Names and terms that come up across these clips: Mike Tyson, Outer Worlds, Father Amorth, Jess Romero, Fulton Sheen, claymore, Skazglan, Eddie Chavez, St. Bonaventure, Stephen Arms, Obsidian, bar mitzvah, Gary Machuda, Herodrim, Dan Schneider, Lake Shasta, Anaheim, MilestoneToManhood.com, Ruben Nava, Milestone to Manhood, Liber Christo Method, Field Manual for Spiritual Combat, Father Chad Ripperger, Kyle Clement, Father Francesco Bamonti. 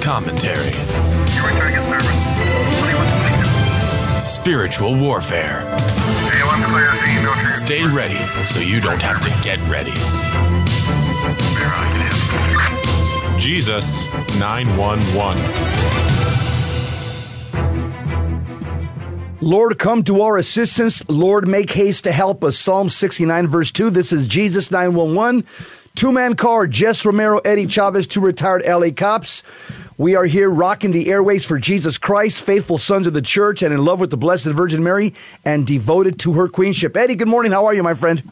commentary. Spiritual warfare. Stay ready so you don't have to get ready. Jesus 911. Lord, come to our assistance. Lord, make haste to help us. Psalm 69, verse 2. This is Jesus 911. Two-man car, Jess Romero, Eddie Chavez, two retired LA cops. We are here rocking the airways for Jesus Christ, faithful sons of the church, and in love with the Blessed Virgin Mary, and devoted to her queenship. Eddie, good morning. How are you, my friend?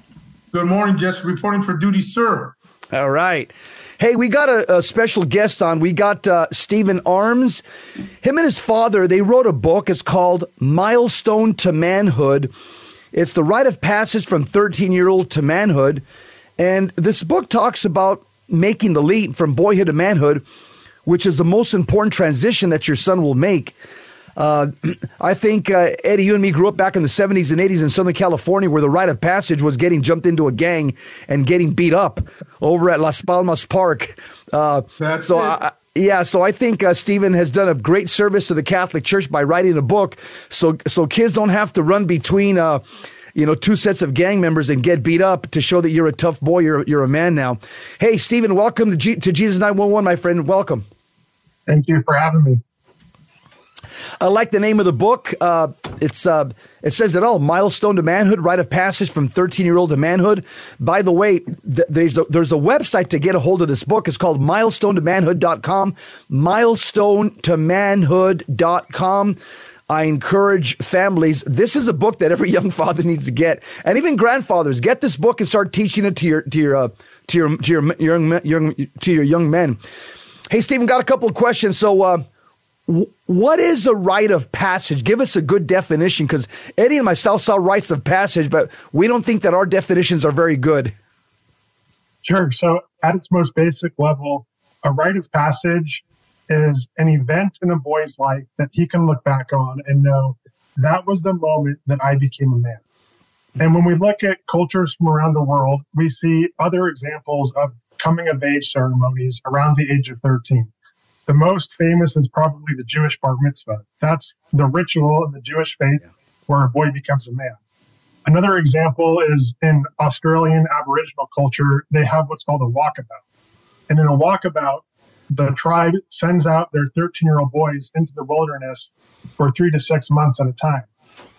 Good morning, Jess. Reporting for duty, sir. All right. Hey, we got a special guest on. We got Stephen Arms. Him and his father, they wrote a book. It's called Milestone to Manhood. It's the rite of passage from 13-year-old to manhood. And this book talks about making the leap from boyhood to manhood, which is the most important transition that your son will make. I think, Eddie, you and me grew up back in the 70s and 80s in Southern California where the rite of passage was getting jumped into a gang and getting beat up over at Las Palmas Park. So I think Stephen has done a great service to the Catholic Church by writing a book so kids don't have to run between two sets of gang members and get beat up to show that you're a tough boy, you're a man now. Hey, Stephen, welcome to Jesus 911, my friend. Welcome. Thank you for having me. I like the name of the book. It says it all, Milestone to Manhood, Rite of Passage from 13-year-old to Manhood. By the way, there's a website to get a hold of this book. It's called MilestoneToManhood.com, MilestoneToManhood.com. I encourage families. This is a book that every young father needs to get, and even grandfathers. Get this book and start teaching it to your young men. Hey, Stephen, got a couple of questions. So, what is a rite of passage? Give us a good definition, because Eddie and myself saw rites of passage, but we don't think that our definitions are very good. Sure. So, at its most basic level, a rite of passage is an event in a boy's life that he can look back on and know that was the moment that I became a man. And when we look at cultures from around the world, we see other examples of coming-of-age ceremonies around the age of 13. The most famous is probably the Jewish bar mitzvah. That's the ritual in the Jewish faith where a boy becomes a man. Another example is in Australian Aboriginal culture, they have what's called a walkabout. And in a walkabout, the tribe sends out their 13-year-old boys into the wilderness for 3 to 6 months at a time.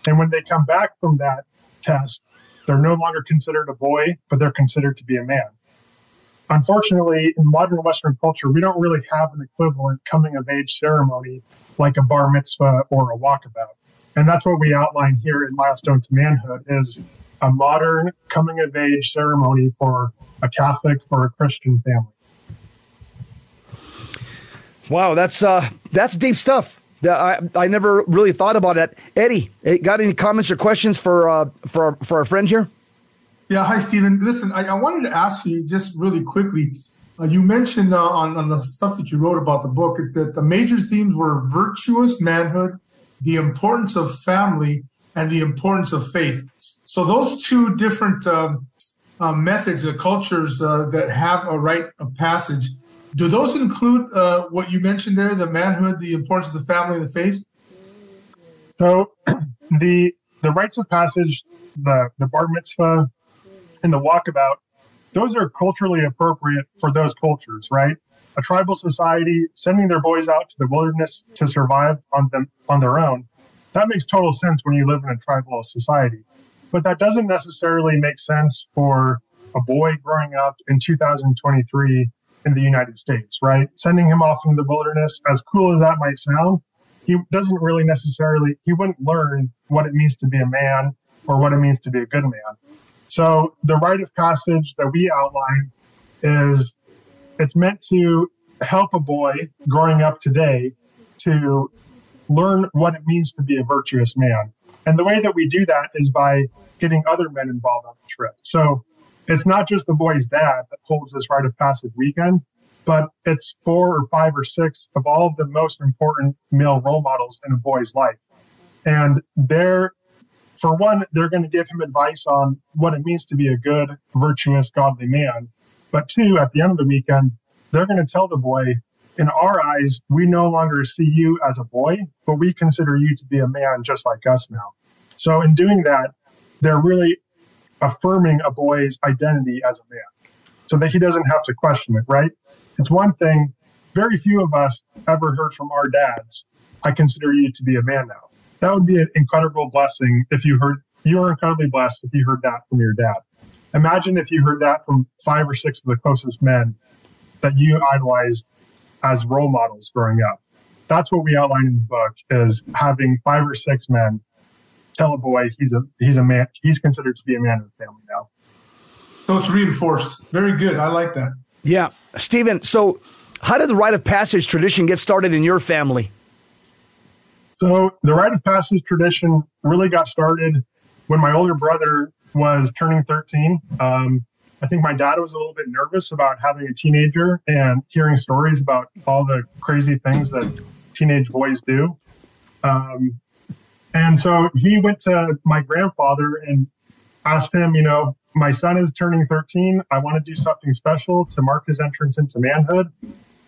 And when they come back from that test, they're no longer considered a boy, but they're considered to be a man. Unfortunately, in modern Western culture, we don't really have an equivalent coming-of-age ceremony like a bar mitzvah or a walkabout. And that's what we outline here in Milestone to Manhood is a modern coming-of-age ceremony for a Catholic, for a Christian family. Wow, that's deep stuff. I never really thought about that. Eddie, got any comments or questions for our friend here? Yeah, hi, Stephen. Listen, I wanted to ask you just really quickly. You mentioned on the stuff that you wrote about the book that the major themes were virtuous manhood, the importance of family, and the importance of faith. So those two different methods or cultures that have a rite of passage, do those include what you mentioned there, the manhood, the importance of the family, and the faith? So the rites of passage, the bar mitzvah, and the walkabout, those are culturally appropriate for those cultures, right? A tribal society sending their boys out to the wilderness to survive on their own, that makes total sense when you live in a tribal society. But that doesn't necessarily make sense for a boy growing up in 2023 in the United States, right? Sending him off into the wilderness, as cool as that might sound, he wouldn't learn what it means to be a man or what it means to be a good man. So the rite of passage that we outline is it's meant to help a boy growing up today to learn what it means to be a virtuous man. And the way that we do that is by getting other men involved on the trip. So it's not just the boy's dad that holds this rite of passage weekend, but it's 4 or 5 or 6 of all of the most important male role models in a boy's life. And they're going to give him advice on what it means to be a good, virtuous, godly man. But 2, at the end of the weekend, they're going to tell the boy in our eyes, we no longer see you as a boy, but we consider you to be a man just like us now. So in doing that, they're really affirming a boy's identity as a man so that he doesn't have to question it, right? It's one thing, very few of us ever heard from our dads, I consider you to be a man now. That would be an incredible blessing if you heard, you are incredibly blessed if you heard that from your dad. Imagine if you heard that from 5 or 6 of the closest men that you idolized as role models growing up. That's what we outline in the book, is having 5 or 6 men tell a boy he's a man, he's considered to be a man in the family now. So it's reinforced. Very good. I like that. Yeah. Stephen, so how did the rite of passage tradition get started in your family? So the rite of passage tradition really got started when my older brother was turning 13. I think my dad was a little bit nervous about having a teenager and hearing stories about all the crazy things that teenage boys do. And so he went to my grandfather and asked him, you know, my son is turning 13. I want to do something special to mark his entrance into manhood.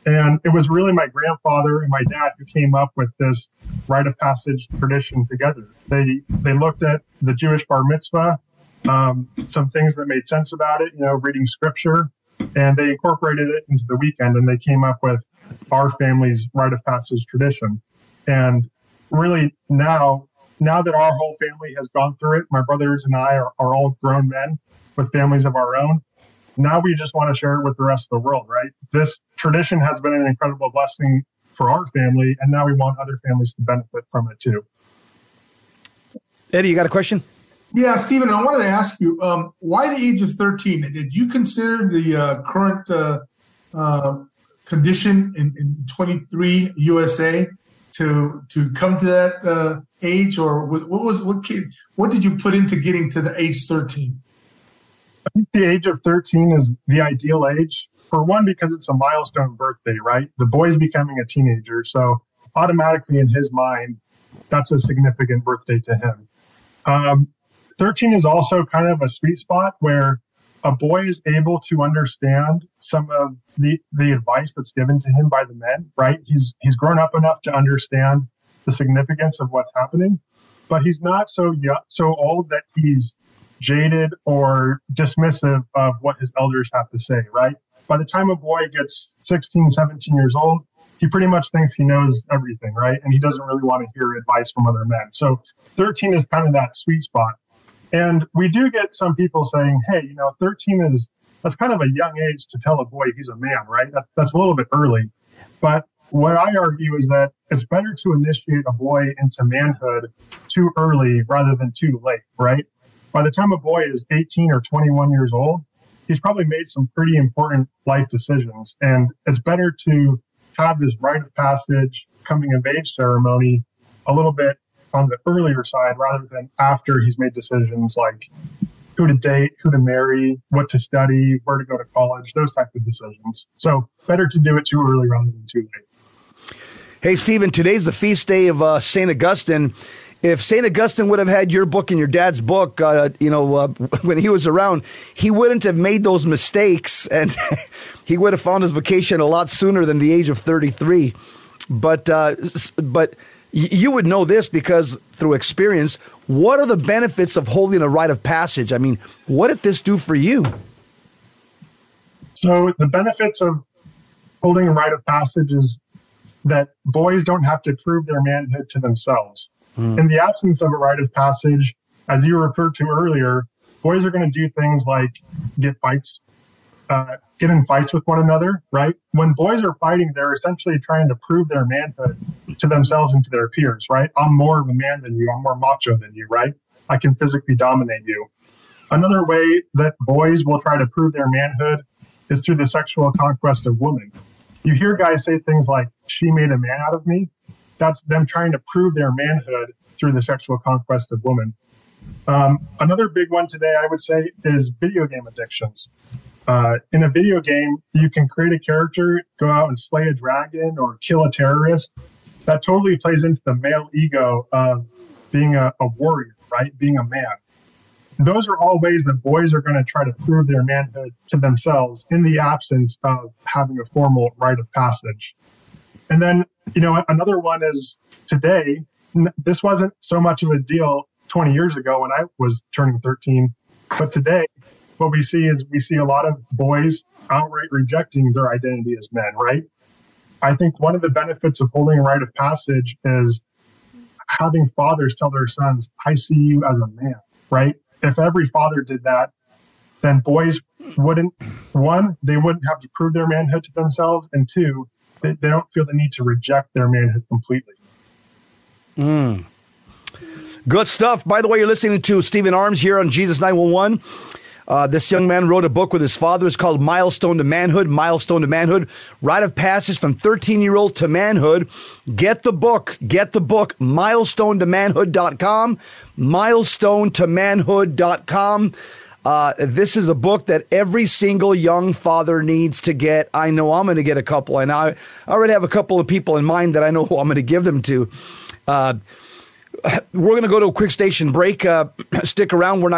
And it was really my grandfather and my dad who came up with this rite of passage tradition together. They looked at the Jewish bar mitzvah, some things that made sense about it, you know, reading scripture, and they incorporated it into the weekend, and they came up with our family's rite of passage tradition. And really now that our whole family has gone through it, my brothers and I are all grown men with families of our own. Now we just want to share it with the rest of the world, right? This tradition has been an incredible blessing for our family, and now we want other families to benefit from it too. Eddie, you got a question? Yeah, Stephen, I wanted to ask you, why the age of 13? Did you consider the current condition in 23 USA to come to that age, or what did you put into getting to the age 13? I think the age of 13 is the ideal age, for one, because it's a milestone birthday, right? The boy's becoming a teenager, so automatically in his mind, that's a significant birthday to him. 13 is also kind of a sweet spot where a boy is able to understand some of the advice that's given to him by the men, right? He's grown up enough to understand the significance of what's happening, but he's not so old that he's jaded or dismissive of what his elders have to say, right? By the time a boy gets 16, 17 years old, he pretty much thinks he knows everything, right? And he doesn't really want to hear advice from other men. So 13 is kind of that sweet spot. And we do get some people saying, hey, you know, 13 is, that's kind of a young age to tell a boy he's a man, right? That's a little bit early. But what I argue is that it's better to initiate a boy into manhood too early rather than too late, right? By the time a boy is 18 or 21 years old, he's probably made some pretty important life decisions. And it's better to have this rite of passage, coming of age ceremony a little bit on the earlier side rather than after he's made decisions like who to date, who to marry, what to study, where to go to college, those types of decisions. So better to do it too early rather than too late. Hey, Stephen, today's the feast day of St. Augustine. If St. Augustine would have had your book and your dad's book, when he was around, he wouldn't have made those mistakes, and he would have found his vocation a lot sooner than the age of 33. But you would know this because through experience. What are the benefits of holding a rite of passage? I mean, what did this do for you? So the benefits of holding a rite of passage is that boys don't have to prove their manhood to themselves. In the absence of a rite of passage, as you referred to earlier, boys are going to do things like get in fights with one another, right? When boys are fighting, they're essentially trying to prove their manhood to themselves and to their peers, right? I'm more of a man than you. I'm more macho than you, right? I can physically dominate you. Another way that boys will try to prove their manhood is through the sexual conquest of women. You hear guys say things like, she made a man out of me. That's them trying to prove their manhood through the sexual conquest of women. Another big one today, I would say, is video game addictions. In a video game, you can create a character, go out and slay a dragon or kill a terrorist. That totally plays into the male ego of being a warrior, right? Being a man. Those are all ways that boys are going to try to prove their manhood to themselves in the absence of having a formal rite of passage. And then, you know, another one is today. This wasn't so much of a deal 20 years ago when I was turning 13, but today what we see is we see a lot of boys outright rejecting their identity as men, right? I think one of the benefits of holding a rite of passage is having fathers tell their sons, I see you as a man, right? If every father did that, then boys wouldn't, one, they wouldn't have to prove their manhood to themselves, and two, they don't feel the need to reject their manhood completely. Mm. Good stuff. By the way, you're listening to Stephen Arms here on Jesus 911. This young man wrote a book with his father. It's called Milestone to Manhood, Milestone to Manhood, Rite of Passage from 13-year-old to Manhood. Get the book, MilestoneToManhood.com, MilestoneToManhood.com. This is a book that every single young father needs to get. I know I'm going to get a couple, and I already have a couple of people in mind that I know who I'm going to give them to. We're going to go to a quick station break. Stick around. We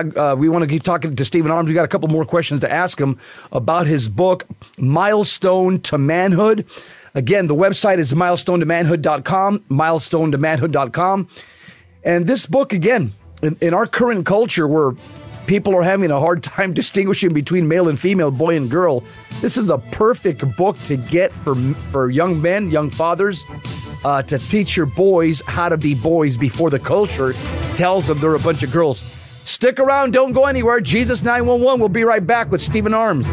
want to keep talking to Stephen Arms. We got a couple more questions to ask him about his book, Milestone to Manhood. Again, the website is milestonetomanhood.com, milestonetomanhood.com. And this book, again, in our current culture where people are having a hard time distinguishing between male and female, boy and girl, this is a perfect book to get for young men, young fathers, to teach your boys how to be boys before the culture tells them they're a bunch of girls. Stick around. Don't go anywhere. Jesus 911. We'll be right back with Stephen Arms.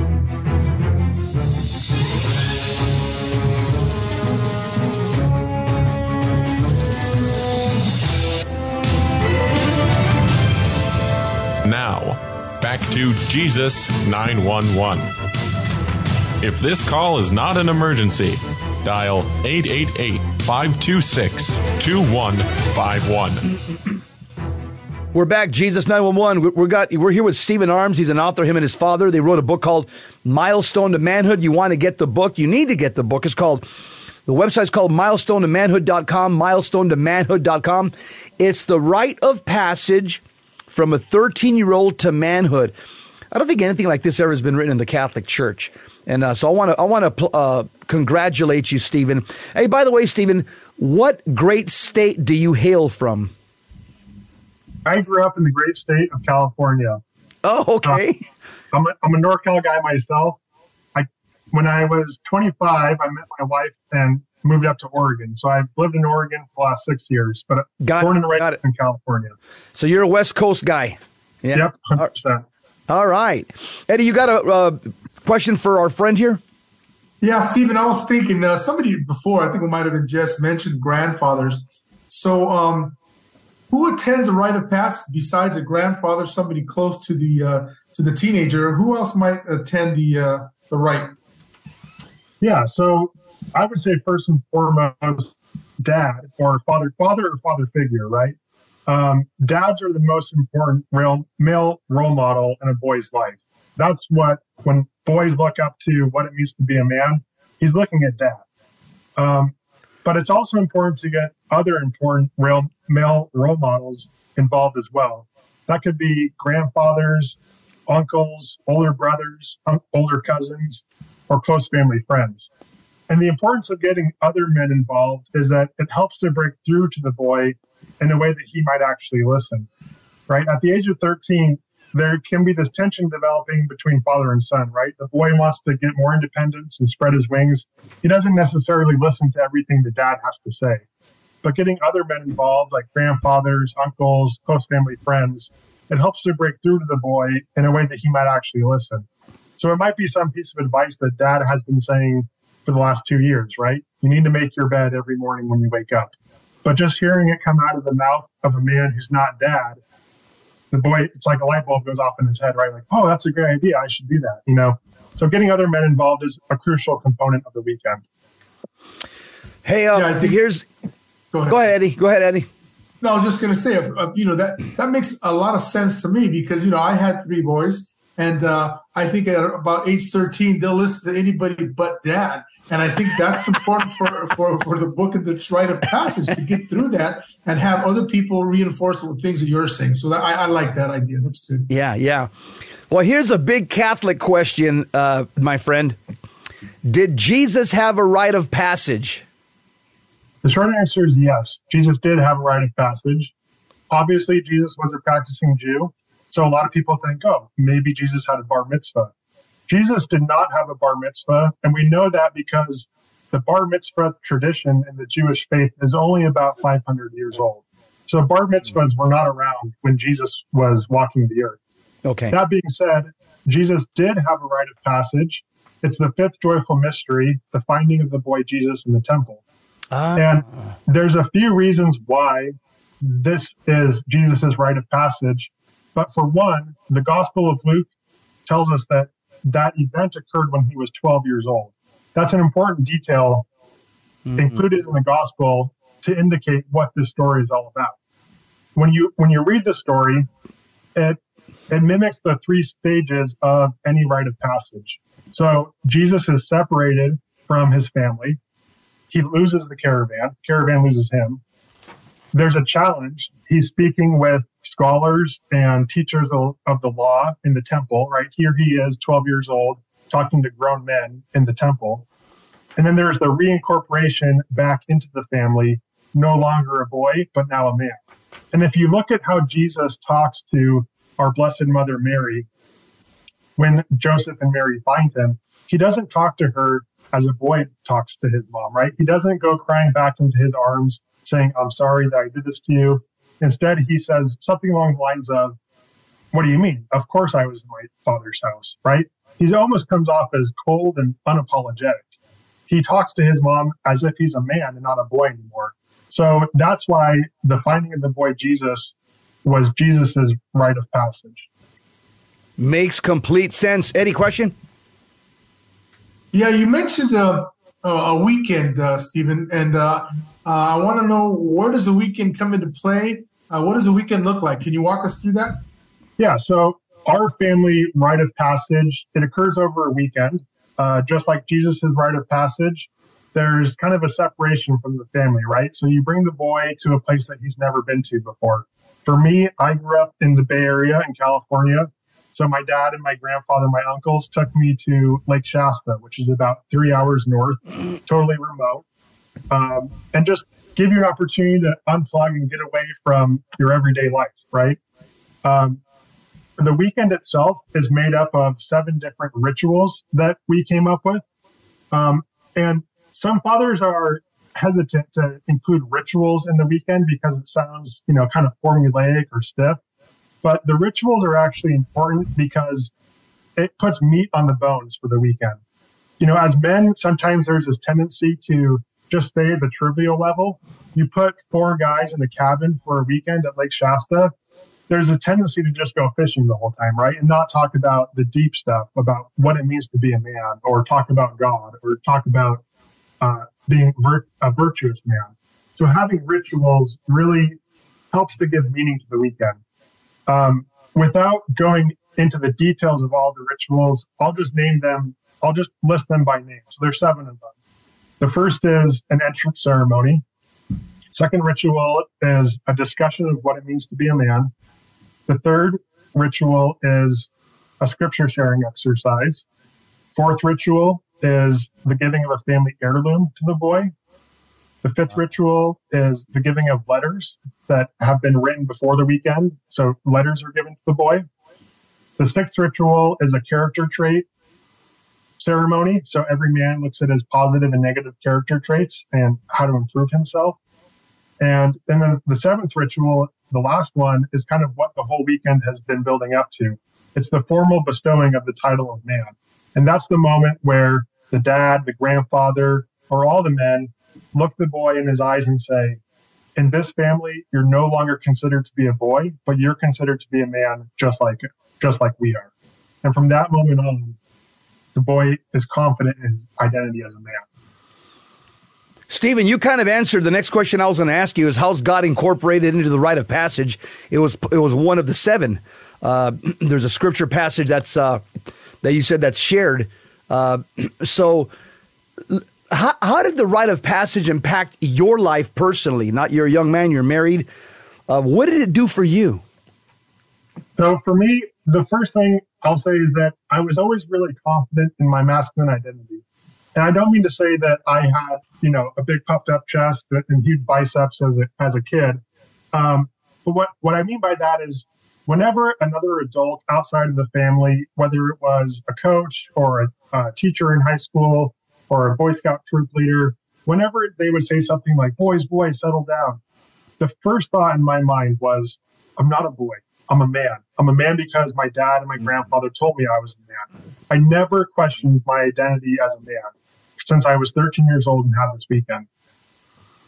Now, back to Jesus 911. If this call is not an emergency, dial 888-526-2151. We're back, Jesus 911. We're here with Stephen Arms. He's an author, him and his father. They wrote a book called Milestone to Manhood. You want to get the book? You need to get the book. It's called, the website's called MilestoneToManhood.com, MilestoneToManhood.com. It's the rite of passage from a 13-year-old to manhood. I don't think anything like this ever has been written in the Catholic Church. And so I want to congratulate you, Stephen. Hey, by the way, Stephen, what great state do you hail from? I grew up in the great state of California. Oh, okay. I'm a NorCal guy myself. When I was 25, I met my wife and moved up to Oregon. So I've lived in Oregon for the last 6 years, but born and raised in California. So you're a West Coast guy. Yeah. Yep, 100%. All right. Eddie, you got a question for our friend here? Yeah, Stephen, I was thinking, somebody before, I think it might have been Jess, mentioned grandfathers. So who attends a rite of passage besides a grandfather, somebody close to the teenager? Who else might attend the rite? Yeah, so I would say first and foremost, dad or father or father figure, right? Dads are the most important male role model in a boy's life. That's what, when boys look up to what it means to be a man, he's looking at dad. But it's also important to get other important male role models involved as well. That could be grandfathers, uncles, older brothers, older cousins, or close family friends. And the importance of getting other men involved is that it helps to break through to the boy in a way that he might actually listen, right? At the age of 13, there can be this tension developing between father and son, right? The boy wants to get more independence and spread his wings. He doesn't necessarily listen to everything the dad has to say. But getting other men involved, like grandfathers, uncles, close family friends, it helps to break through to the boy in a way that he might actually listen. So it might be some piece of advice that dad has been saying for the last 2 years, right? You need to make your bed every morning when you wake up. But just hearing it come out of the mouth of a man who's not dad, the boy, it's like a light bulb goes off in his head, right? Like, oh, that's a great idea. I should do that, you know? So getting other men involved is a crucial component of the weekend. Hey, Go ahead, Eddie. No, I was just going to say, you know, that makes a lot of sense to me because, you know, I had three boys. And I think at about age 13, they'll listen to anybody but dad. And I think that's important for the book and the rite of passage to get through that and have other people reinforce the things that you're saying. So that, I like that idea. That's good. Yeah, yeah. Well, here's a big Catholic question, my friend. Did Jesus have a rite of passage? The short answer is yes. Jesus did have a rite of passage. Obviously, Jesus was a practicing Jew, so a lot of people think, oh, maybe Jesus had a bar mitzvah. Jesus did not have a bar mitzvah, and we know that because the bar mitzvah tradition in the Jewish faith is only about 500 years old. So bar mitzvahs were not around when Jesus was walking the earth. Okay. That being said, Jesus did have a rite of passage. It's the fifth joyful mystery, the finding of the boy Jesus in the temple. And there's a few reasons why this is Jesus's rite of passage. But for one, the Gospel of Luke tells us that that event occurred when he was 12 years old. That's an important detail included in the Gospel to indicate what this story is all about. When you read the story, it mimics the three stages of any rite of passage. So Jesus is separated from his family. He loses the caravan. Caravan loses him. There's a challenge. He's speaking with scholars and teachers of the law in the temple, right? Here he is, 12 years old, talking to grown men in the temple. And then there's the reincorporation back into the family, no longer a boy, but now a man. And if you look at how Jesus talks to our Blessed Mother Mary, when Joseph and Mary find him, he doesn't talk to her as a boy talks to his mom, right? He doesn't go crying back into his arms saying, I'm sorry that I did this to you. Instead, he says something along the lines of, what do you mean? Of course I was in my father's house, right? He almost comes off as cold and unapologetic. He talks to his mom as if he's a man and not a boy anymore. So that's why the finding of the boy Jesus was Jesus's rite of passage. Makes complete sense. Any question? Yeah, you mentioned a weekend, Stephen, and I want to know, where does the weekend come into play? What does the weekend look like? Can you walk us through that? Yeah, so our family rite of passage, it occurs over a weekend. Just like Jesus' rite of passage, there's kind of a separation from the family, right? So you bring the boy to a place that he's never been to before. For me, I grew up in the Bay Area in California. So my dad and my grandfather, my uncles, took me to Lake Shasta, which is about 3 hours north, totally remote, and just give you an opportunity to unplug and get away from your everyday life, right? The weekend itself is made up of 7 different rituals that we came up with. And some fathers are hesitant to include rituals in the weekend because it sounds, kind of formulaic or stiff. But the rituals are actually important because it puts meat on the bones for the weekend. As men, sometimes there's this tendency to just stay at the trivial level. You put 4 guys in a cabin for a weekend at Lake Shasta, there's a tendency to just go fishing the whole time, right? And not talk about the deep stuff, about what it means to be a man, or talk about God, or talk about being a virtuous man. So having rituals really helps to give meaning to the weekend. Without going into the details of all the rituals, I'll just name them. I'll just list them by name. So there's 7 of them. The first is an entrance ceremony. Second ritual is a discussion of what it means to be a man. The third ritual is a scripture sharing exercise. Fourth ritual is the giving of a family heirloom to the boy. The 5th ritual is the giving of letters that have been written before the weekend. So letters are given to the boy. The 6th ritual is a character trait ceremony. So every man looks at his positive and negative character traits and how to improve himself. And then the 7th ritual, the last one, is kind of what the whole weekend has been building up to. It's the formal bestowing of the title of man. And that's the moment where the dad, the grandfather, or all the men look the boy in his eyes and say, in this family, you're no longer considered to be a boy, but you're considered to be a man just like we are. And from that moment on, the boy is confident in his identity as a man. Stephen, you kind of answered the next question I was going to ask you, is how's God incorporated into the rite of passage? It was one of the 7. There's a scripture passage that you said that's shared. So how did the rite of passage impact your life personally? Not you're a young man, you're married. What did it do for you? So for me, the first thing I'll say is that I was always really confident in my masculine identity. And I don't mean to say that I had, you know, a big puffed up chest and huge biceps as a kid. But what I mean by that is whenever another adult outside of the family, whether it was a coach or a teacher in high school or a Boy Scout troop leader, whenever they would say something like, "Boys, boys, settle down," the first thought in my mind was, I'm not a boy. I'm a man. I'm a man because my dad and my grandfather told me I was a man. I never questioned my identity as a man since I was 13 years old and had this weekend.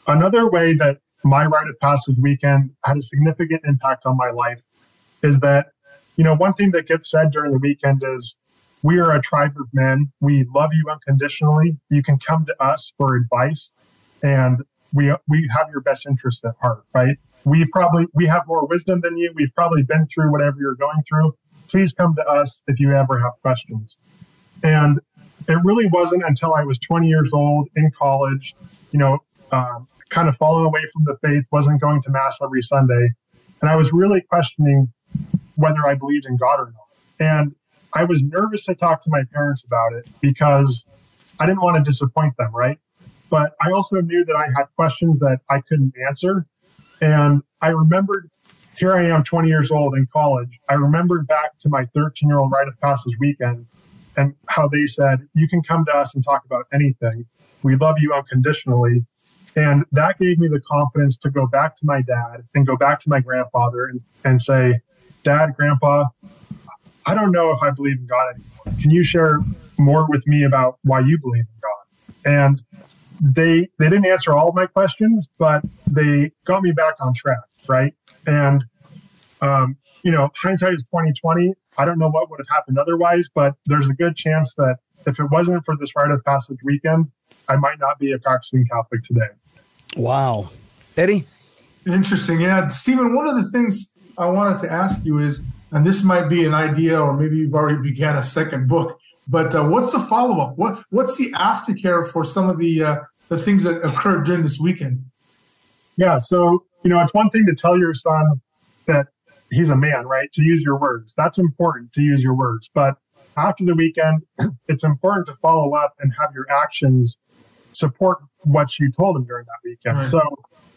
Another way that my rite of passage weekend had a significant impact on my life is that, you know, one thing that gets said during the weekend is, we are a tribe of men. We love you unconditionally. You can come to us for advice, and we have your best interest at heart, right? We have more wisdom than you. We've probably been through whatever you're going through. Please come to us if you ever have questions. And it really wasn't until I was 20 years old in college, you know, kind of falling away from the faith, wasn't going to mass every Sunday. And I was really questioning whether I believed in God or not. And I was nervous to talk to my parents about it because I didn't want to disappoint them, right? But I also knew that I had questions that I couldn't answer. And I remembered, here I am 20 years old in college. I remembered back to my 13-year-old rite of passage weekend and how they said, you can come to us and talk about anything. We love you unconditionally. And that gave me the confidence to go back to my dad and go back to my grandfather and say, Dad, Grandpa, I don't know if I believe in God anymore. Can you share more with me about why you believe in God? And they didn't answer all of my questions, but they got me back on track, right? And, you know, hindsight is 20/20. I don't know what would have happened otherwise, but there's a good chance that if it wasn't for this rite of passage weekend, I might not be a practicing Catholic today. Wow. Eddie? Interesting. Yeah, Stephen, one of the things I wanted to ask you is, and this might be an idea, or maybe you've already began a second book, but what's the follow-up? What's the aftercare for some of the things that occurred during this weekend? Yeah, so, you know, it's one thing to tell your son that he's a man, right? To use your words. That's important, to use your words. But after the weekend, it's important to follow up and have your actions support what you told him during that weekend. Right. So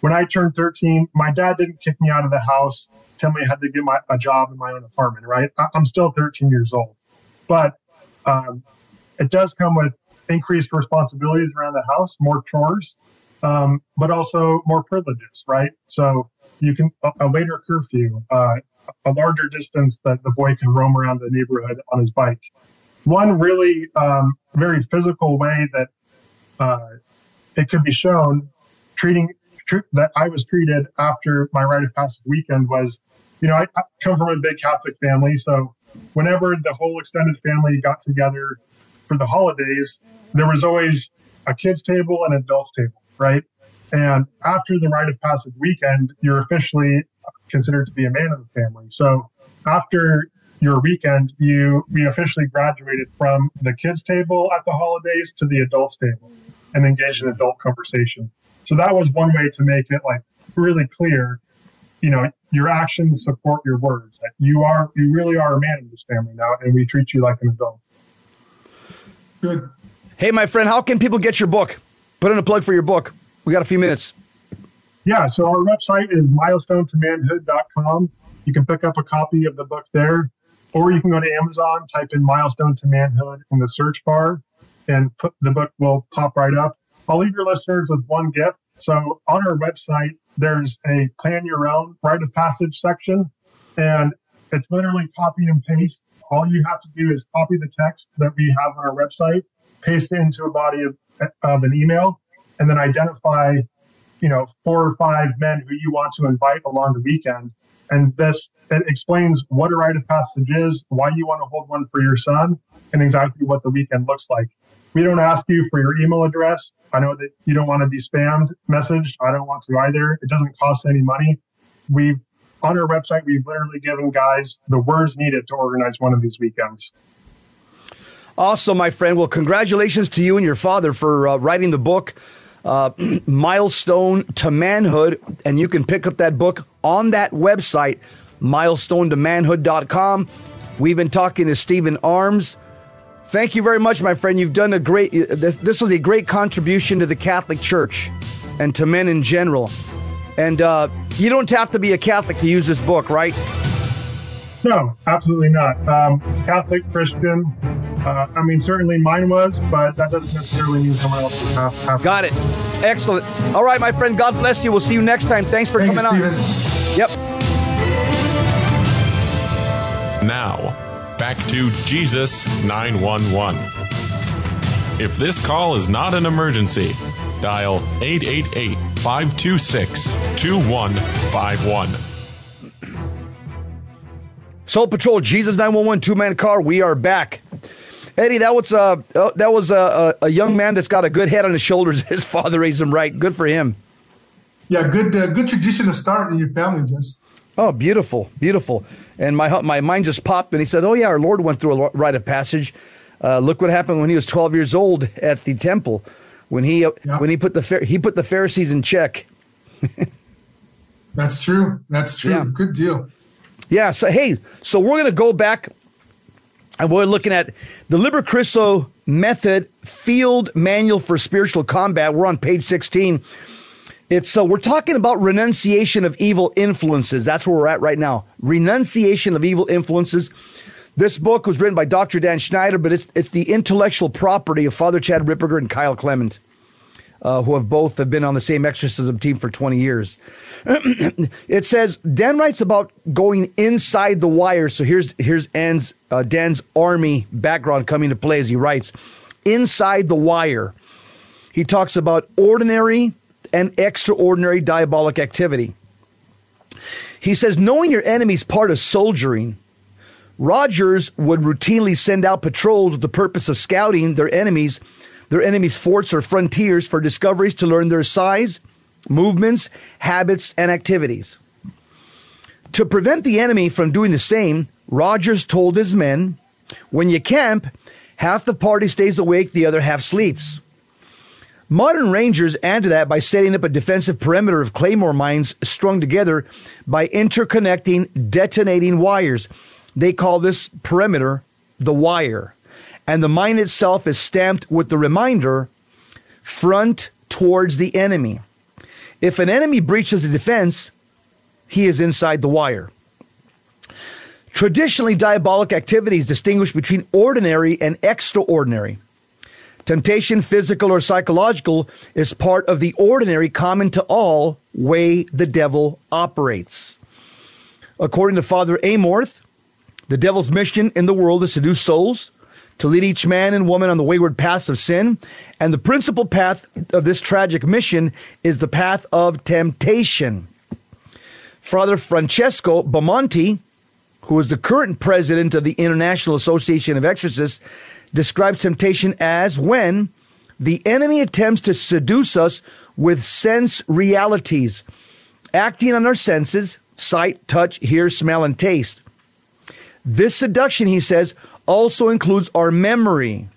when I turned 13, my dad didn't kick me out of the house, tell me I had to get a job in my own apartment, right? I'm still 13 years old. But it does come with increased responsibilities around the house, more chores, but also more privileges, right? So you can, a later curfew, a larger distance that the boy can roam around the neighborhood on his bike. One really very physical way that it could be shown that I was treated after my rite of passage weekend was, you know, I come from a big Catholic family, so whenever the whole extended family got together for the holidays, there was always a kids' table and an adults' table, right? And after the rite of passage weekend, you're officially considered to be a man of the family. So after your weekend, we officially graduated from the kids' table at the holidays to the adults' table and engaged in adult conversation. So that was one way to make it like really clear, you know, your actions support your words. Like you really are a man in this family now, and we treat you like an adult. Good. Hey, my friend, how can people get your book? Put in a plug for your book. We got a few minutes. Yeah. So our website is MilestoneToManhood.com. You can pick up a copy of the book there, or you can go to Amazon, type in Milestone to Manhood in the search bar, and the book will pop right up. I'll leave your listeners with one gift. So on our website, there's a plan your own rite of passage section, and it's literally copy and paste. All you have to do is copy the text that we have on our website, paste it into a body of an email, and then identify, you know, 4 or 5 men who you want to invite along the weekend. And this, it explains what a rite of passage is, why you want to hold one for your son, and exactly what the weekend looks like. We don't ask you for your email address. I know that you don't want to be spammed, messaged. I don't want to either. It doesn't cost any money. On our website, we've literally given guys the words needed to organize one of these weekends. Awesome, my friend. Well, congratulations to you and your father for writing the book, Milestone to Manhood. And you can pick up that book on that website, MilestoneToManhood.com. We've been talking to Stephen Arms, Thank you very much, my friend. You've done a great, this was a great contribution to the Catholic Church and to men in general. And you don't have to be a Catholic to use this book, right? No, absolutely not. Catholic, Christian, I mean, certainly mine was, but that doesn't necessarily mean someone else would have. Got it. Excellent. All right, my friend, God bless you. We'll see you next time. Thanks for coming on. Yep. Now, back to Jesus 911. If this call is not an emergency, dial 888-526-2151. Soul Patrol, Jesus 911, two-man car. We are back. Eddie, that was a young man that's got a good head on his shoulders. His father raised him right. Good for him. Yeah, good tradition to start in your family, Jess. Oh, beautiful, beautiful. And my mind just popped, and he said, oh, yeah, our Lord went through a rite of passage. Look what happened when he was 12 years old at the temple, when he put the Pharisees in check. That's true. That's true. Yeah. Good deal. Yeah, so hey, so we're going to go back and we're looking at the Liber Christo Method Field Manual for Spiritual Combat. We're on page 16. We're talking about renunciation of evil influences. That's where we're at right now. Renunciation of evil influences. This book was written by Dr. Dan Schneider, but it's the intellectual property of Father Chad Ripperger and Kyle Clement, who have both been on the same exorcism team for 20 years. It says, Dan writes about going inside the wires. So here's Dan's army background coming to play as he writes. Inside the wire, he talks about ordinary and extraordinary diabolic activity. He says, knowing your enemy's part of soldiering, Rogers would routinely send out patrols with the purpose of scouting their enemy's forts or frontiers for discoveries to learn their size, movements, habits, and activities. To prevent the enemy from doing the same, Rogers told his men, when you camp, half the party stays awake, the other half sleeps. Modern Rangers add to that by setting up a defensive perimeter of claymore mines strung together by interconnecting detonating wires. They call this perimeter the wire. And the mine itself is stamped with the reminder, front towards the enemy. If an enemy breaches the defense, he is inside the wire. Traditionally, diabolic activities distinguish between ordinary and extraordinary. Temptation, physical or psychological, is part of the ordinary, common to all way the devil operates. According to Father Amorth, the devil's mission in the world is to seduce souls, to lead each man and woman on the wayward paths of sin. And the principal path of this tragic mission is the path of temptation. Father Francesco Bamonti, who is the current president of the International Association of Exorcists, describes temptation as when the enemy attempts to seduce us with sense realities, acting on our senses, sight, touch, hear, smell, and taste. This seduction, he says, also includes our memory,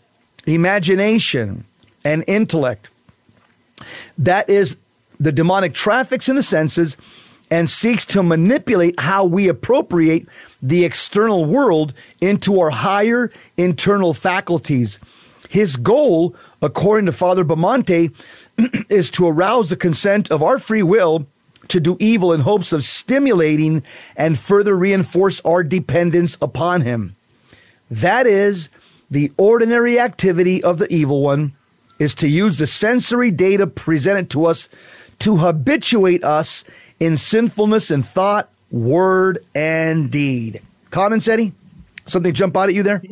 imagination, and intellect. That is, the demonic traffics in the senses and seeks to manipulate how we appropriate the external world into our higher internal faculties. His goal, according to Father Bamonte, is to arouse the consent of our free will to do evil in hopes of stimulating and further reinforce our dependence upon him. That is, the ordinary activity of the evil one is to use the sensory data presented to us to habituate us in sinfulness in thought, word, and deed. Comments, Eddie? Something jump out at you there?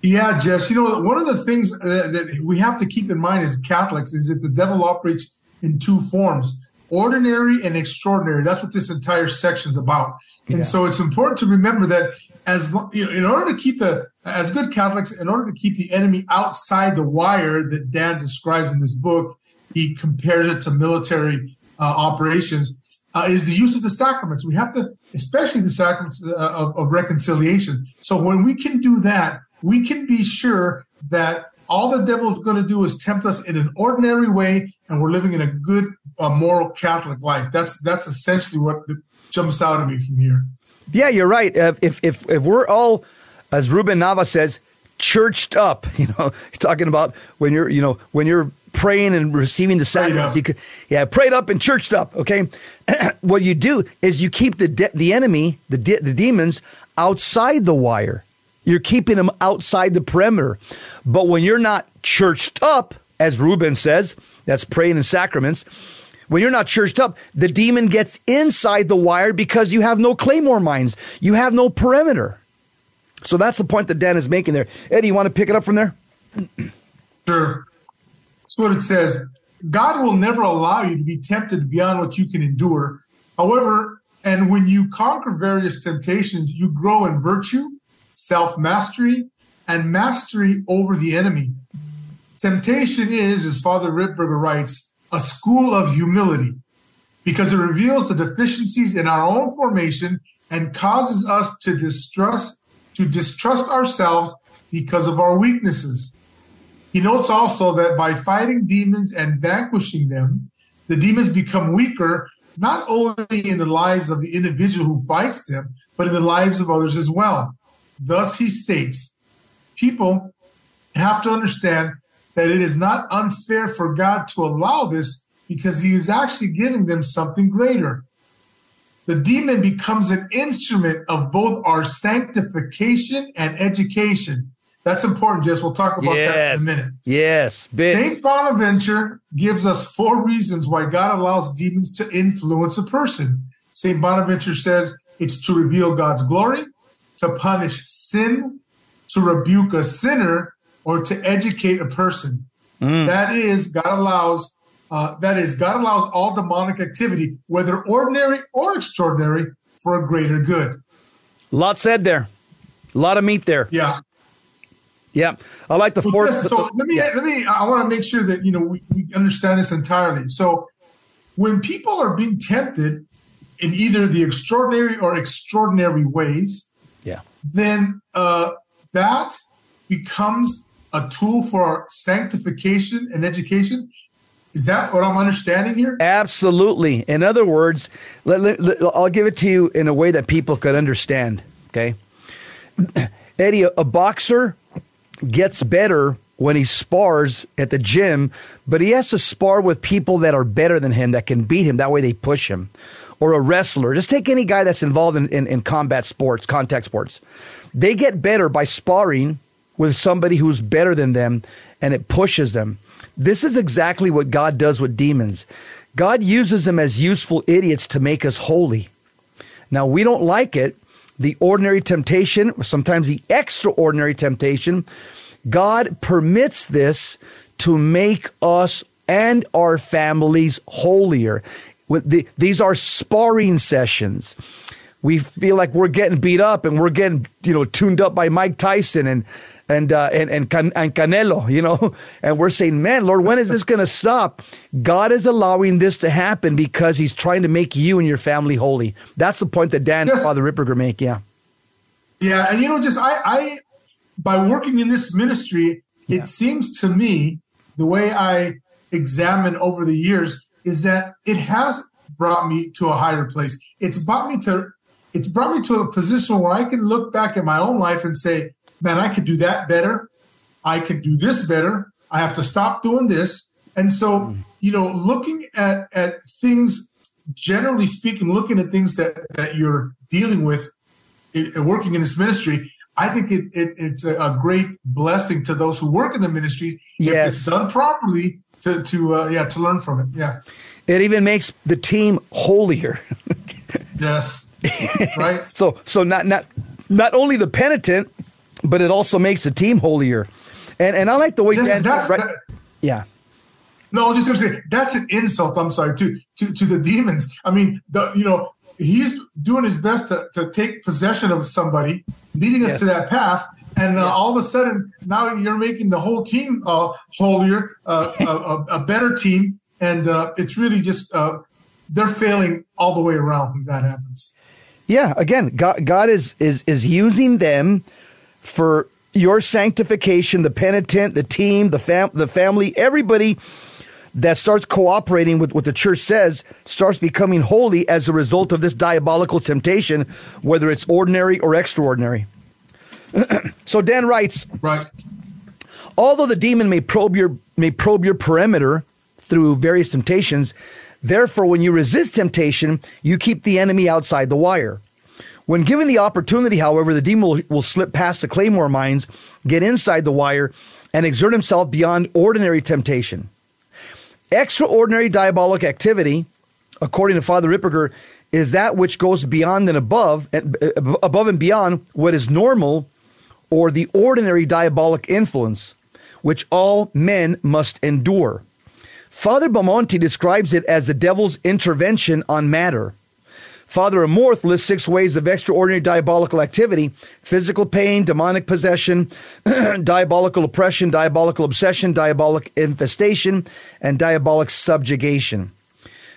Yeah, Jess. You know, one of the things that we have to keep in mind as Catholics is that the devil operates in two forms. Ordinary and extraordinary. That's what this entire section is about. And so it's important to remember that as good Catholics, in order to keep the enemy outside the wire that Dan describes in this book, he compares it to military operations, is the use of the sacraments. We have to, especially the sacraments of reconciliation. So when we can do that, we can be sure that all the devil is going to do is tempt us in an ordinary way, and we're living in a good, moral Catholic life. That's essentially what jumps out at me from here. Yeah, you're right. If we're all, as Ruben Nava says, churched up. You know, talking about when you're, you know, when you're praying and receiving the sacrament. You could, yeah, prayed up and churched up. Okay, what you do is you keep the enemy, the demons outside the wire. You're keeping them outside the perimeter. But when you're not churched up, as Ruben says, that's praying and sacraments. When you're not churched up, the demon gets inside the wire because you have no claymore mines. You have no perimeter. So that's the point that Dan is making there. Eddie, you want to pick it up from there? Sure. That's what it says. God will never allow you to be tempted beyond what you can endure. However, and when you conquer various temptations, you grow in virtue, self-mastery, and mastery over the enemy. Temptation is, as Father Ripperger writes, a school of humility because it reveals the deficiencies in our own formation and causes us to distrust ourselves because of our weaknesses. He notes also that by fighting demons and vanquishing them, the demons become weaker, not only in the lives of the individual who fights them, but in the lives of others as well. Thus, he states, people have to understand that it is not unfair for God to allow this because he is actually giving them something greater. The demon becomes an instrument of both our sanctification and education. That's important, Jess. We'll talk about that in a minute. Yes. St. Bonaventure gives us 4 reasons why God allows demons to influence a person. St. Bonaventure says it's to reveal God's glory, to punish sin, to rebuke a sinner, or to educate a person. That is, God allows all demonic activity, whether ordinary or extraordinary, for a greater good. A lot said there. A lot of meat there. Yeah. Yeah. I like the fourth. So let me, I want to make sure that, you know, we understand this entirely. So when people are being tempted in either the extraordinary or extraordinary ways, then that becomes a tool for sanctification and education. Is that what I'm understanding here? Absolutely. In other words, I'll give it to you in a way that people could understand, okay? Eddie, a boxer gets better when he spars at the gym, but he has to spar with people that are better than him, that can beat him. That way they push him. Or a wrestler. Just take any guy that's involved in combat sports, contact sports. They get better by sparring with somebody who's better than them, and it pushes them. This is exactly what God does with demons. God uses them as useful idiots to make us holy. Now, we don't like it. The ordinary temptation, or sometimes the extraordinary temptation, God permits this to make us and our families holier. These are sparring sessions. We feel like we're getting beat up and we're getting, you know, tuned up by Mike Tyson and Canelo, you know, and we're saying, man, Lord, when is this going to stop? God is allowing this to happen because he's trying to make you and your family holy. That's the point that Dan and Father Ripperger make. Yeah. Yeah. And, you know, just I by working in this ministry, it seems to me the way I examine over the years is that it has brought me to a higher place. It's brought me to a position where I can look back at my own life and say, man, I could do that better. I could do this better. I have to stop doing this. And so, you know, looking at things, generally speaking, looking at things that you're dealing with and working in this ministry, I think it's a great blessing to those who work in the ministry. Yes. If it's done properly, to learn from it. Yeah. It even makes the team holier. Yes. Right. So not only the penitent, but it also makes the team holier. And I like the way yeah. No, I'm just going to say that's an insult. I'm sorry to the demons. I mean, he's doing his best to take possession of somebody, leading us to that path. And all of a sudden, now you're making the whole team holier, a better team. And it's really just they're failing all the way around when that happens. Yeah. Again, God is using them for your sanctification, the penitent, the team, the family, everybody that starts cooperating with what the church says starts becoming holy as a result of this diabolical temptation, whether it's ordinary or extraordinary. So Dan writes, right. Although the demon may probe your perimeter through various temptations, therefore, when you resist temptation, you keep the enemy outside the wire. When given the opportunity, however, the demon will slip past the claymore mines, get inside the wire, and exert himself beyond ordinary temptation. Extraordinary diabolic activity, according to Father Ripperger, is that which goes beyond and above and beyond what is normal or the ordinary diabolic influence, which all men must endure. Father Bamonti describes it as the devil's intervention on matter. Father Amorth lists 6 ways of extraordinary diabolical activity: physical pain, demonic possession, diabolical oppression, diabolical obsession, diabolic infestation, and diabolic subjugation.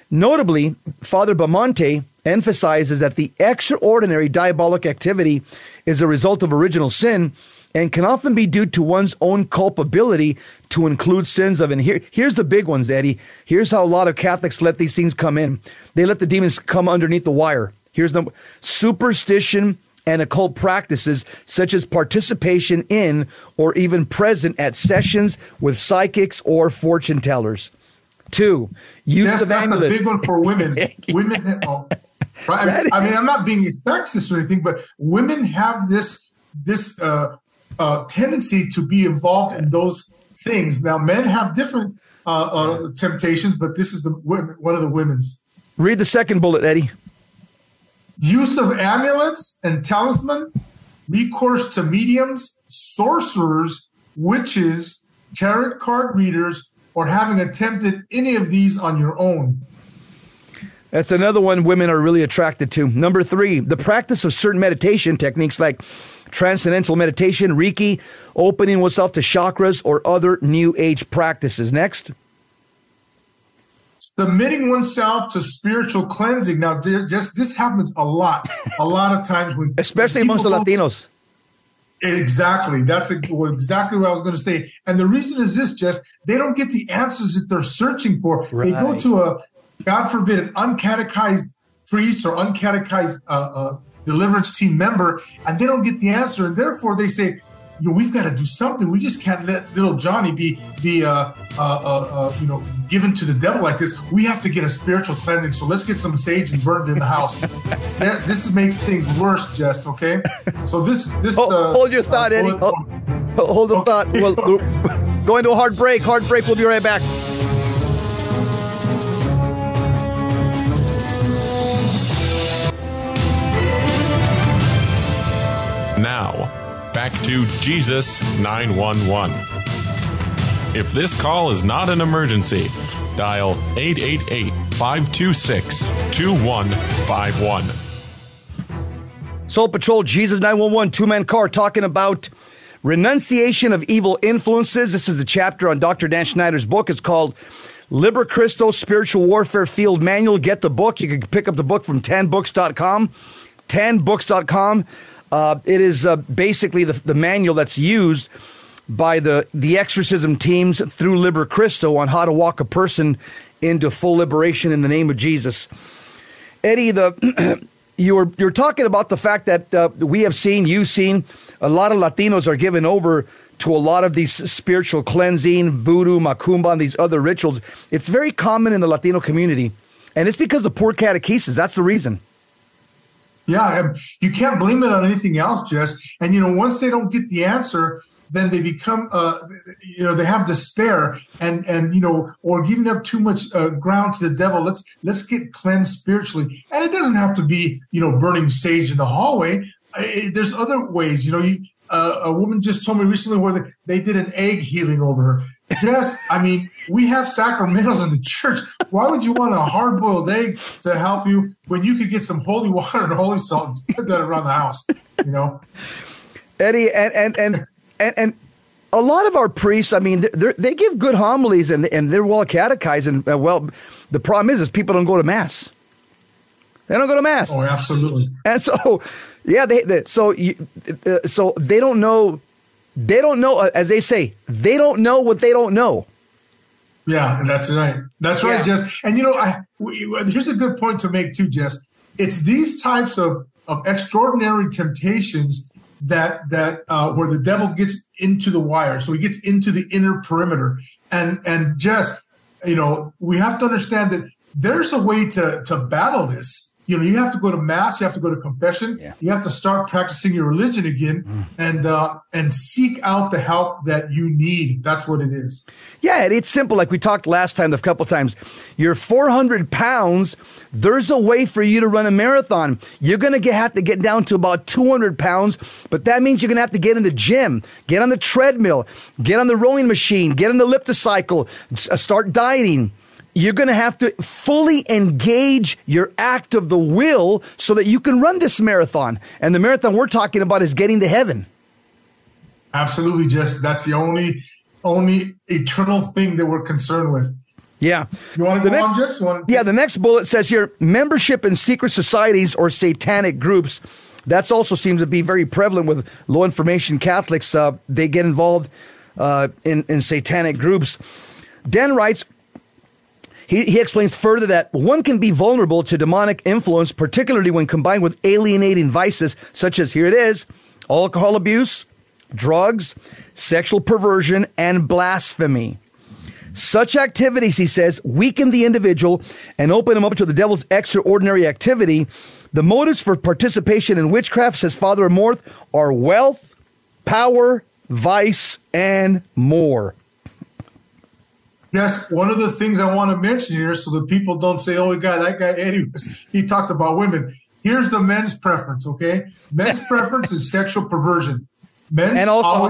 Notably, Father Bamonti emphasizes that the extraordinary diabolic activity is a result of original sin and can often be due to one's own culpability, to include sins of, and here's the big ones, Eddie. Here's how a lot of Catholics let these things come in. They let the demons come underneath the wire. Here's the superstition and occult practices, such as participation in or even present at sessions with psychics or fortune tellers. 2, use of amulets. That's a big one for women. Women, right? I mean, I'm not being sexist or anything, but women have this tendency to be involved in those things. Now, men have different temptations, but this is one of the women's. Read the second bullet, Eddie. Use of amulets and talisman, recourse to mediums, sorcerers, witches, tarot card readers, or having attempted any of these on your own. That's another one women are really attracted to. 3, the practice of certain meditation techniques like transcendental meditation, Reiki, opening oneself to chakras, or other New Age practices. Next. Submitting oneself to spiritual cleansing. Now, just this happens a lot of times. Especially amongst the Latinos. Exactly. That's exactly what I was going to say. And the reason is this, Jess, they don't get the answers that they're searching for. Right. They go to a, God forbid, an uncatechized priest or uncatechized deliverance team member, and they don't get the answer. And therefore, they say, we've got to do something. We just can't let little Johnny be given to the devil like this. We have to get a spiritual cleansing. So let's get some sage and burn it in the house. This makes things worse, Jess. Okay. So this. Hold your thought, Eddie. Hold the thought. We'll go into a hard break. We'll be right back. Now, back to Jesus 911. If this call is not an emergency, dial 888-526-2151. Soul Patrol, Jesus 911, two-man car, talking about renunciation of evil influences. This is the chapter on Dr. Dan Schneider's book. It's called Liber Christo Spiritual Warfare Field Manual. Get the book. You can pick up the book from tanbooks.com. Tanbooks.com. It is basically the manual that's used by the exorcism teams through Liber Christo on how to walk a person into full liberation in the name of Jesus. Eddie, you're talking about the fact that you've seen, a lot of Latinos are given over to a lot of these spiritual cleansing, voodoo, macumba, and these other rituals. It's very common in the Latino community, and it's because of poor catechesis. That's the reason. Yeah, you can't blame it on anything else, Jess. And, once they don't get the answer, then they become, they have despair and or giving up too much ground to the devil. Let's get cleansed spiritually. And it doesn't have to be, burning sage in the hallway. There's other ways. A woman just told me recently where they did an egg healing over her. Jess, we have sacramentals in the church. Why would you want a hard-boiled egg to help you when you could get some holy water and holy salt and spread that around the house? Eddie, and a lot of our priests, they give good homilies and they're well catechized. And well, the problem is people don't go to mass. They don't go to mass. Oh, absolutely. And so, yeah, so they don't know. They don't know, as they say, they don't know what they don't know. Yeah, that's right. That's right, yeah. Jess. And, here's a good point to make, too, Jess. It's these types of extraordinary temptations that where the devil gets into the wire. So he gets into the inner perimeter. And just, you know, we have to understand that there's a way to battle this. You know, you have to go to mass, you have to go to confession, you have to start practicing your religion again, and seek out the help that you need. That's what it is. Yeah, it's simple. Like we talked last time, a couple of times, you're 400 pounds. There's a way for you to run a marathon. You're going to have to get down to about 200 pounds, but that means you're going to have to get in the gym, get on the treadmill, get on the rowing machine, get on the ellipticycle, start dieting. You're going to have to fully engage your act of the will so that you can run this marathon. And the marathon we're talking about is getting to heaven. Absolutely, Jess. That's the only eternal thing that we're concerned with. Yeah. You want to go on, Jess? Yeah, the next bullet says here, membership in secret societies or satanic groups. That also seems to be very prevalent with low information Catholics. They get involved in satanic groups. Dan writes, He explains further that one can be vulnerable to demonic influence, particularly when combined with alienating vices such as, here it is, alcohol abuse, drugs, sexual perversion, and blasphemy. Such activities, he says, weaken the individual and open him up to the devil's extraordinary activity. The motives for participation in witchcraft, says Father Amorth, are wealth, power, vice, and more. Yes, one of the things I want to mention here so that people don't say, oh, God, that guy, Eddie, he talked about women. Here's the men's preference, okay? Men's preference is sexual perversion. And alcohol.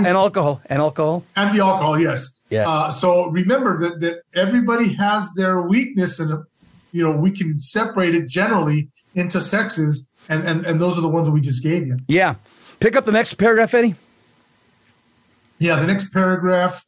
And the alcohol, yes. Yeah. So remember that everybody has their weakness, and, you know, we can separate it generally into sexes, and those are the ones that we just gave you. Yeah. Pick up the next paragraph, Eddie. Yeah, the next paragraph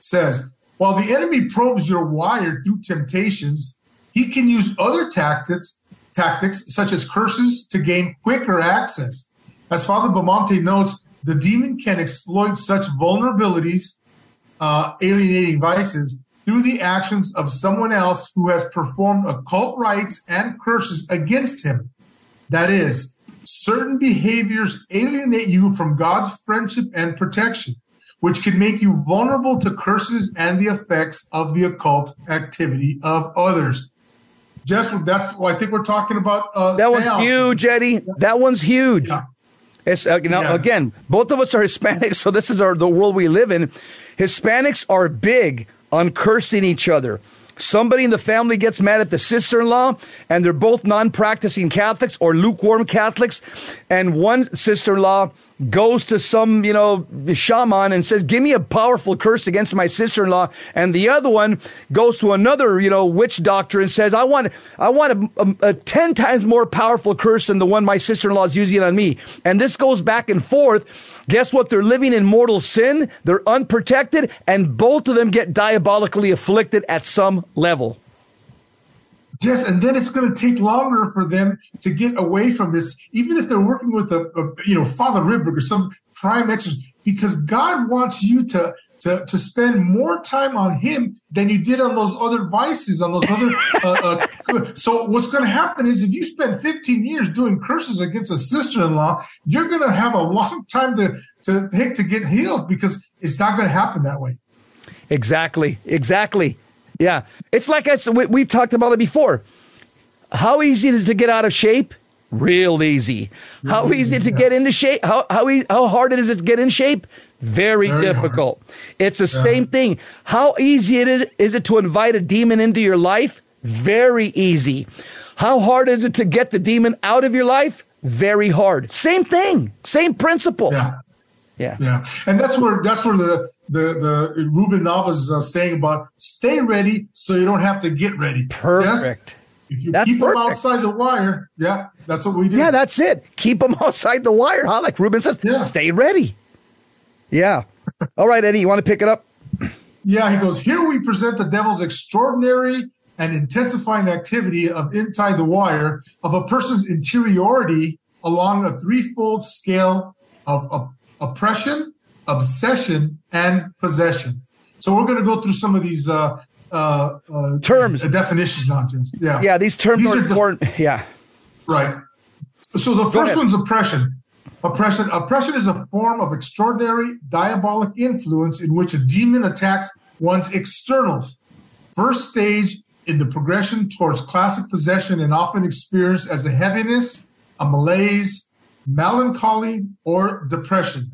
says, while the enemy probes your wire through temptations, he can use other tactics such as curses to gain quicker access. As Father Bamonti notes, the demon can exploit such vulnerabilities, alienating vices, through the actions of someone else who has performed occult rites and curses against him. That is, certain behaviors alienate you from God's friendship and protection, which can make you vulnerable to curses and the effects of the occult activity of others. Jess, that's what I think we're talking about. That one's huge, Eddie. That one's huge. Yeah. It's, again, both of us are Hispanics, so this is the world we live in. Hispanics are big on cursing each other. Somebody in the family gets mad at the sister-in-law, and they're both non-practicing Catholics or lukewarm Catholics, and one sister-in-law goes to some, you know, shaman and says, give me a powerful curse against my sister-in-law. And the other one goes to another, you know, witch doctor and says, I want a 10 times more powerful curse than the one my sister-in-law is using on me. And this goes back and forth. Guess what? They're living in mortal sin. They're unprotected. And both of them get diabolically afflicted at some level. Yes, and then it's going to take longer for them to get away from this, even if they're working with a Father Ripperger or some prime exorcist, because God wants you to spend more time on him than you did on those other vices, on those other. So what's going to happen is if you spend 15 years doing curses against a sister-in-law, you're going to have a long time to get healed because it's not going to happen that way. Exactly. Yeah, it's like we've talked about it before. How easy it is to get out of shape? Real easy. How easy it is to get into shape? How hard it is to get in shape? Very difficult. Hard. It's the same thing. How easy it is it to invite a demon into your life? Very easy. How hard is it to get the demon out of your life? Very hard. Same thing. Same principle. Yeah. And that's where the Ruben Nava's saying about stay ready so you don't have to get ready. Perfect. Yes? If you keep them outside the wire, that's what we do. Yeah, that's it. Keep them outside the wire, huh? Like Ruben says, stay ready. Yeah. All right, Eddie, you want to pick it up? Yeah, he goes, here we present the devil's extraordinary and intensifying activity of inside the wire of a person's interiority along a threefold scale of oppression, obsession, and possession. So we're going to go through some of these terms, definitions, not just these terms are important. Right. So the first one's oppression. Oppression is a form of extraordinary diabolic influence in which a demon attacks one's externals, first stage in the progression towards classic possession, and often experienced as a heaviness, a malaise, melancholy, or depression.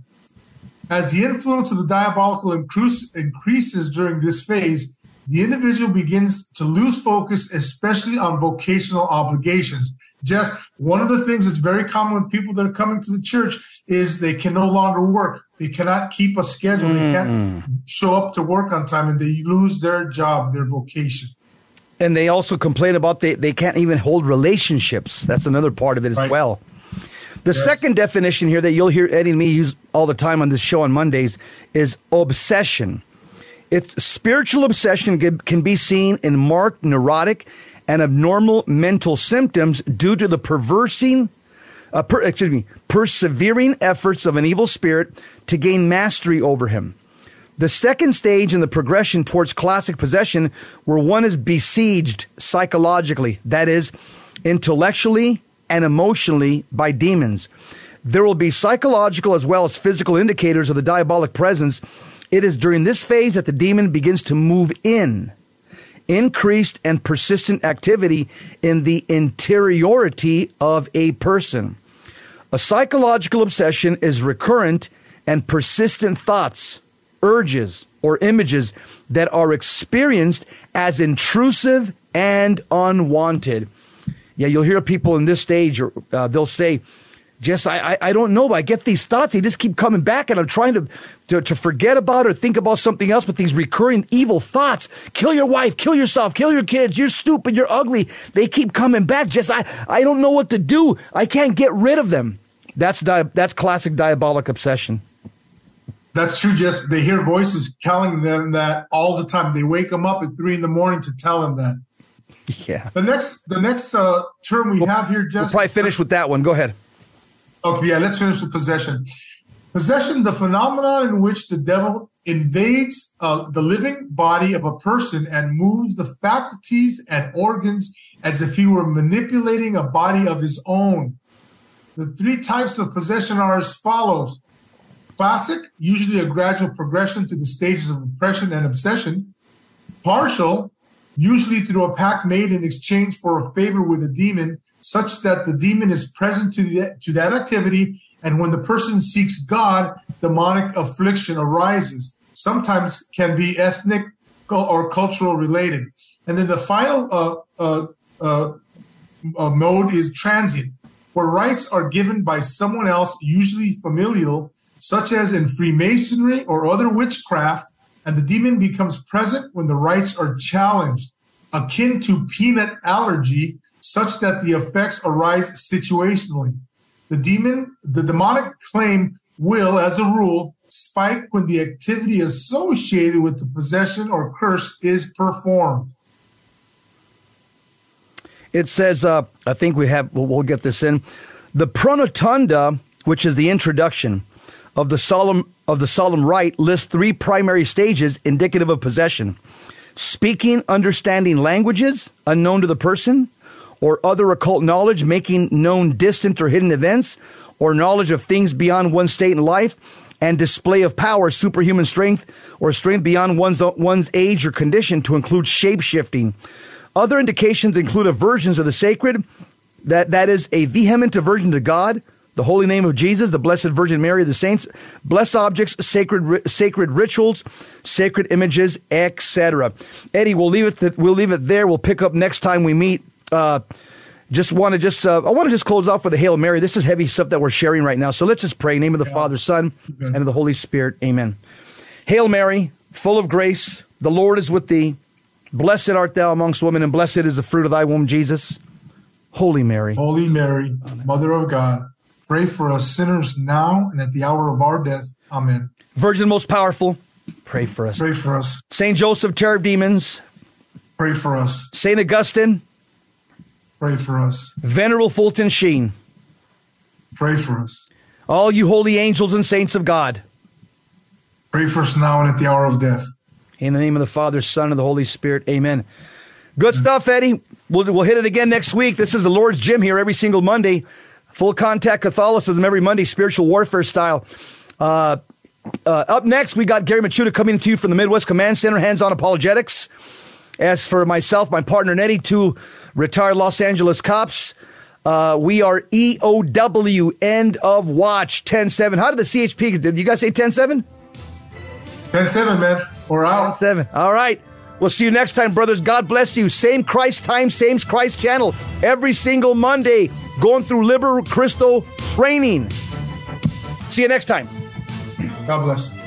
As the influence of the diabolical increases during this phase, the individual begins to lose focus, especially on vocational obligations. Just one of the things that's very common with people that are coming to the church is they can no longer work. They cannot keep a schedule. They can't show up to work on time, and they lose their job, their vocation. And they also complain about they can't even hold relationships. That's another part of it as well. The second definition here that you'll hear Eddie and me use all the time on this show on Mondays is obsession. It's spiritual obsession can be seen in marked neurotic and abnormal mental symptoms due to the persevering efforts of an evil spirit to gain mastery over him. The second stage in the progression towards classic possession, where one is besieged psychologically, that is, intellectually and emotionally by demons. There will be psychological as well as physical indicators of the diabolic presence. It is during this phase that the demon begins to move in. Increased and persistent activity in the interiority of a person. A psychological obsession is recurrent and persistent thoughts, urges, or images that are experienced as intrusive and unwanted. Yeah, you'll hear people in this stage, they'll say, "Just I don't know, but I get these thoughts. They just keep coming back, and I'm trying to forget about or think about something else, but these recurring evil thoughts, kill your wife, kill yourself, kill your kids, you're stupid, you're ugly. They keep coming back. Just I don't know what to do. I can't get rid of them." That's classic diabolic obsession. That's true, Jess. They hear voices telling them that all the time. They wake them up at 3 a.m. to tell them that. Yeah. The next term we have here, Jess. We'll probably finish with that one. Go ahead. Okay, yeah, let's finish with possession. Possession, the phenomenon in which the devil invades the living body of a person and moves the faculties and organs as if he were manipulating a body of his own. The three types of possession are as follows. Classic, usually a gradual progression through the stages of oppression and obsession. Partial, usually through a pact made in exchange for a favor with a demon, such that the demon is present to that activity, and when the person seeks God, demonic affliction arises. Sometimes can be ethnic or cultural related. And then the final mode is transient, where rights are given by someone else, usually familial, such as in Freemasonry or other witchcraft, and the demon becomes present when the rights are challenged, akin to peanut allergy, such that the effects arise situationally. The demonic claim will, as a rule, spike when the activity associated with the possession or curse is performed. It says, I think we'll get this in. The pronotunda, which is the introduction of the solemn rite, lists three primary stages indicative of possession. Speaking, understanding languages unknown to the person, or other occult knowledge, making known distant or hidden events, or knowledge of things beyond one's state in life, and display of power, superhuman strength, or strength beyond one's age or condition, to include shape-shifting. Other indications include aversions of the sacred, that is, a vehement aversion to God, the holy name of Jesus, the Blessed Virgin Mary, the saints, blessed objects, sacred rituals, sacred images, etc. Eddie, we'll leave it there. We'll pick up next time we meet. I want to just close off with a Hail Mary. This is heavy stuff that we're sharing right now. So let's just pray. In the name of the Father, Son, and of the Holy Spirit. Amen. Hail Mary, full of grace, the Lord is with thee. Blessed art thou amongst women, and blessed is the fruit of thy womb, Jesus. Holy Mary, Mother of God, pray for us sinners now and at the hour of our death. Amen. Virgin most powerful, pray for us. Pray for us. Saint Joseph, terror of demons, pray for us. Saint Augustine, pray for us. Venerable Fulton Sheen, pray for us. All you holy angels and saints of God, pray for us now and at the hour of death. In the name of the Father, Son, and the Holy Spirit. Amen. Good stuff, Eddie. We'll hit it again next week. This is the Lord's Gym here every single Monday. Full Contact Catholicism every Monday, spiritual warfare style. Up next, we got Gary Machuda coming to you from the Midwest Command Center, hands-on apologetics. As for myself, my partner Nettie, two retired Los Angeles cops, we are EOW, end of watch, 10-7. How did the CHP, did you guys say 10-7? 10-7, man. We're out. 10-7. All right. We'll see you next time, brothers. God bless you. Same Christ time, same Christ channel. Every single Monday, going through Liber Christo training. See you next time. God bless.